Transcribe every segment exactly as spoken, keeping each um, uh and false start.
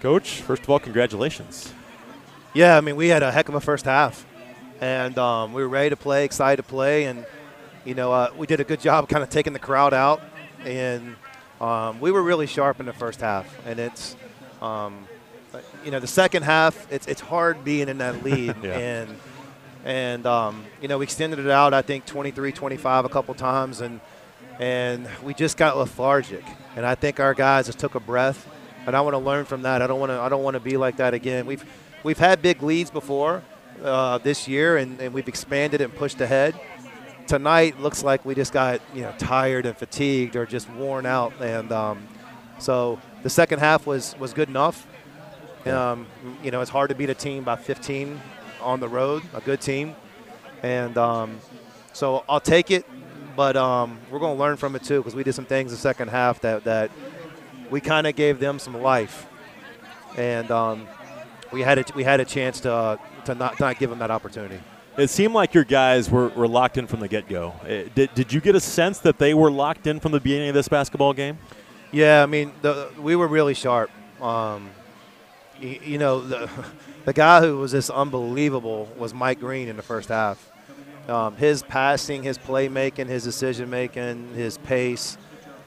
Coach, first of all, congratulations. Yeah, I mean, we had a heck of a first half. And um, we were ready to play, excited to play. And, you know, uh, we did a good job kind of taking the crowd out. And um, we were really sharp in the first half. And it's, um, you know, the second half, it's it's hard being in that lead. yeah. And, and um, you know, we extended it out, I think, twenty-three twenty-five a couple times. And, and we just got lethargic. And I think our guys just took a breath. And I want to learn from that. I don't want to. I don't want to be like that again. We've we've had big leads before uh, this year, and, and we've expanded and pushed ahead. Tonight looks like we just got you know tired and fatigued or just worn out, and um, so the second half was was good enough. Um, you know, it's hard to beat a team by fifteen on the road, a good team, and um, so I'll take it. But um, we're going to learn from it too, because we did some things the second half that that. We kind of gave them some life, and um, we had a, we had a chance to uh, to not not give them that opportunity. It seemed like your guys were, were locked in from the get-go. It, did did you get a sense that they were locked in from the beginning of this basketball game? Yeah, I mean, the, we were really sharp. Um, you, you know, the the guy who was just unbelievable was Mike Green in the first half. Um, his passing, his playmaking, his decision making, his pace.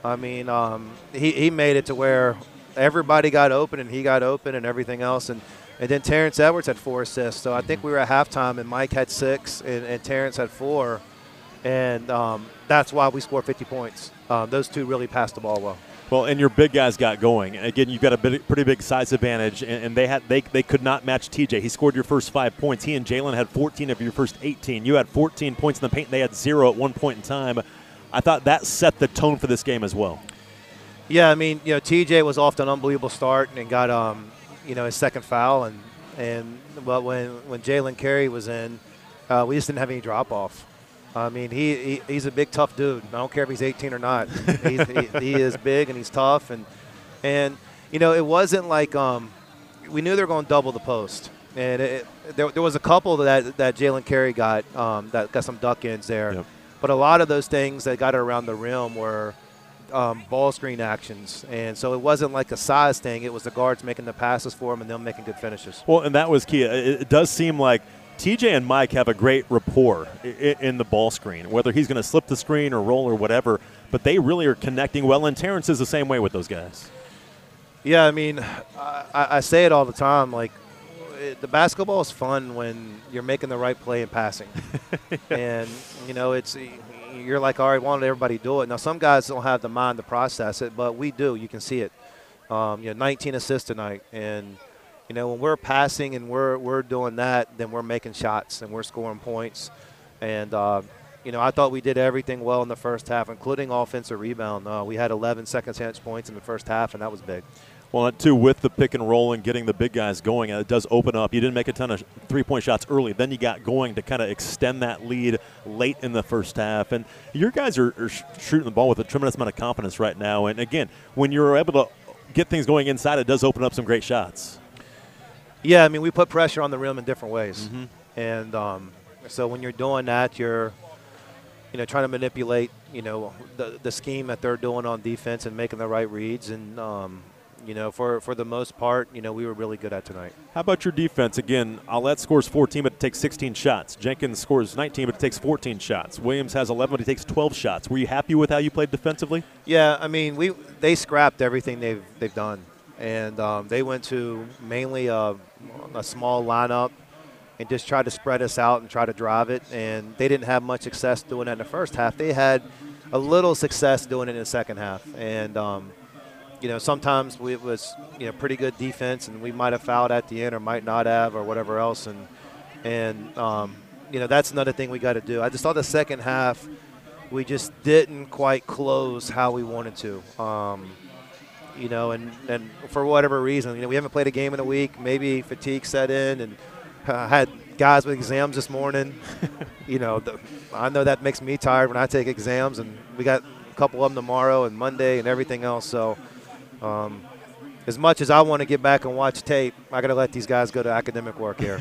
I mean, um, he, he made it to where everybody got open and he got open and everything else. And, and then Terrence Edwards had four assists. So I think we were at halftime and Mike had six and, and Terrence had four. And um, that's why we scored fifty points. Um, those two really passed the ball well. Well, and your big guys got going. Again, you've got a big, pretty big size advantage, and, and they had they they could not match T J. He scored your first five points. He and Jalen had fourteen of your first eighteen. You had fourteen points in the paint. They had zero at one point in time. I thought that set the tone for this game as well. Yeah, I mean, you know, T J was off to an unbelievable start and got, um, you know, his second foul. And, and but when, when Jalen Carey was in, uh, we just didn't have any drop-off. I mean, he, he he's a big, tough dude. I don't care if he's eighteen or not. he's, he, he is big and he's tough. And, and you know, it wasn't like um, we knew they were going to double the post. And it, it, there, there was a couple that, that Jalen Carey got um, that got some duck-ins there. Yep. But a lot of those things that got around the rim were um, ball screen actions. And so it wasn't like a size thing. It was the guards making the passes for them and them making good finishes. Well, and that was key. It does seem like T J and Mike have a great rapport in the ball screen, whether he's going to slip the screen or roll or whatever. But they really are connecting well, and Terrence is the same way with those guys. Yeah, I mean, I, I say it all the time, like, the basketball is fun when you're making the right play and passing. yeah. And, you know, it's you're like, all right, why don't everybody do it? Now, some guys don't have the mind to process it, but we do. You can see it. Um, you know, nineteen assists tonight. And, you know, when we're passing and we're, we're doing that, then we're making shots and we're scoring points. And, uh, you know, I thought we did everything well in the first half, including offensive rebound. Uh, we had eleven second-chance points in the first half, and that was big. Well, too, with the pick and roll and getting the big guys going, it does open up. You didn't make a ton of three-point shots early. Then you got going to kind of extend that lead late in the first half. And your guys are, are shooting the ball with a tremendous amount of confidence right now. And, again, when you're able to get things going inside, it does open up some great shots. Yeah, I mean, we put pressure on the rim in different ways. Mm-hmm. And um, so when you're doing that, you're, you know, trying to manipulate, you know, the, the scheme that they're doing on defense and making the right reads and um, – You know, for, for the most part, you know, we were really good at tonight. How about your defense? Again, Alette scores fourteen, but it takes sixteen shots. Jenkins scores nineteen, but it takes fourteen shots. Williams has eleven, but he takes twelve shots. Were you happy with how you played defensively? Yeah, I mean, we they scrapped everything they've they've done, and um, they went to mainly a, a small lineup and just tried to spread us out and try to drive it. And they didn't have much success doing that in the first half. They had a little success doing it in the second half, and. Um, You know, sometimes we, it was, you know, pretty good defense, and we might have fouled at the end or might not have or whatever else. And, and um, you know, that's another thing we got to do. I just thought the second half we just didn't quite close how we wanted to, um, you know, and, and for whatever reason. You know, we haven't played a game in a week. Maybe fatigue set in, and I had guys with exams this morning. you know, the, I know that makes me tired when I take exams, and we got a couple of them tomorrow and Monday and everything else. So. Um, as much as I want to get back and watch tape, I got to let these guys go to academic work here.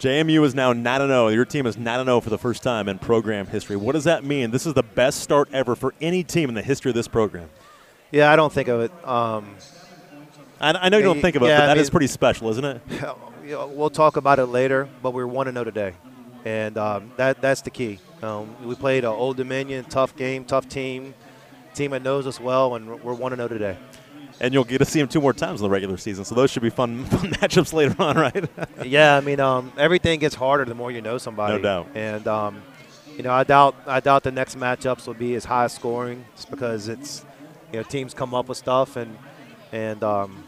J M U is now nine and oh. Your team is nine and oh for the first time in program history. What does that mean? This is the best start ever for any team in the history of this program. Yeah, I don't think of it. Um, I, I know you don't think about yeah, it, but that I mean, is pretty special, isn't it? You know, we'll talk about it later, but we're one and oh today, and um, that that's the key. Um, we played an Old Dominion, tough game, tough team, team that knows us well, and we're one and oh today. And you'll get to see them two more times in the regular season, so those should be fun, fun matchups later on, right? Yeah, I mean, um, everything gets harder the more you know somebody. No doubt. And, um, you know, I doubt I doubt the next matchups will be as high scoring just because it's, you know, teams come up with stuff. And, and um,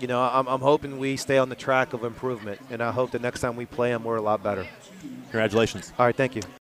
you know, I'm, I'm hoping we stay on the track of improvement, and I hope the next time we play them we're a lot better. Congratulations. All right, thank you.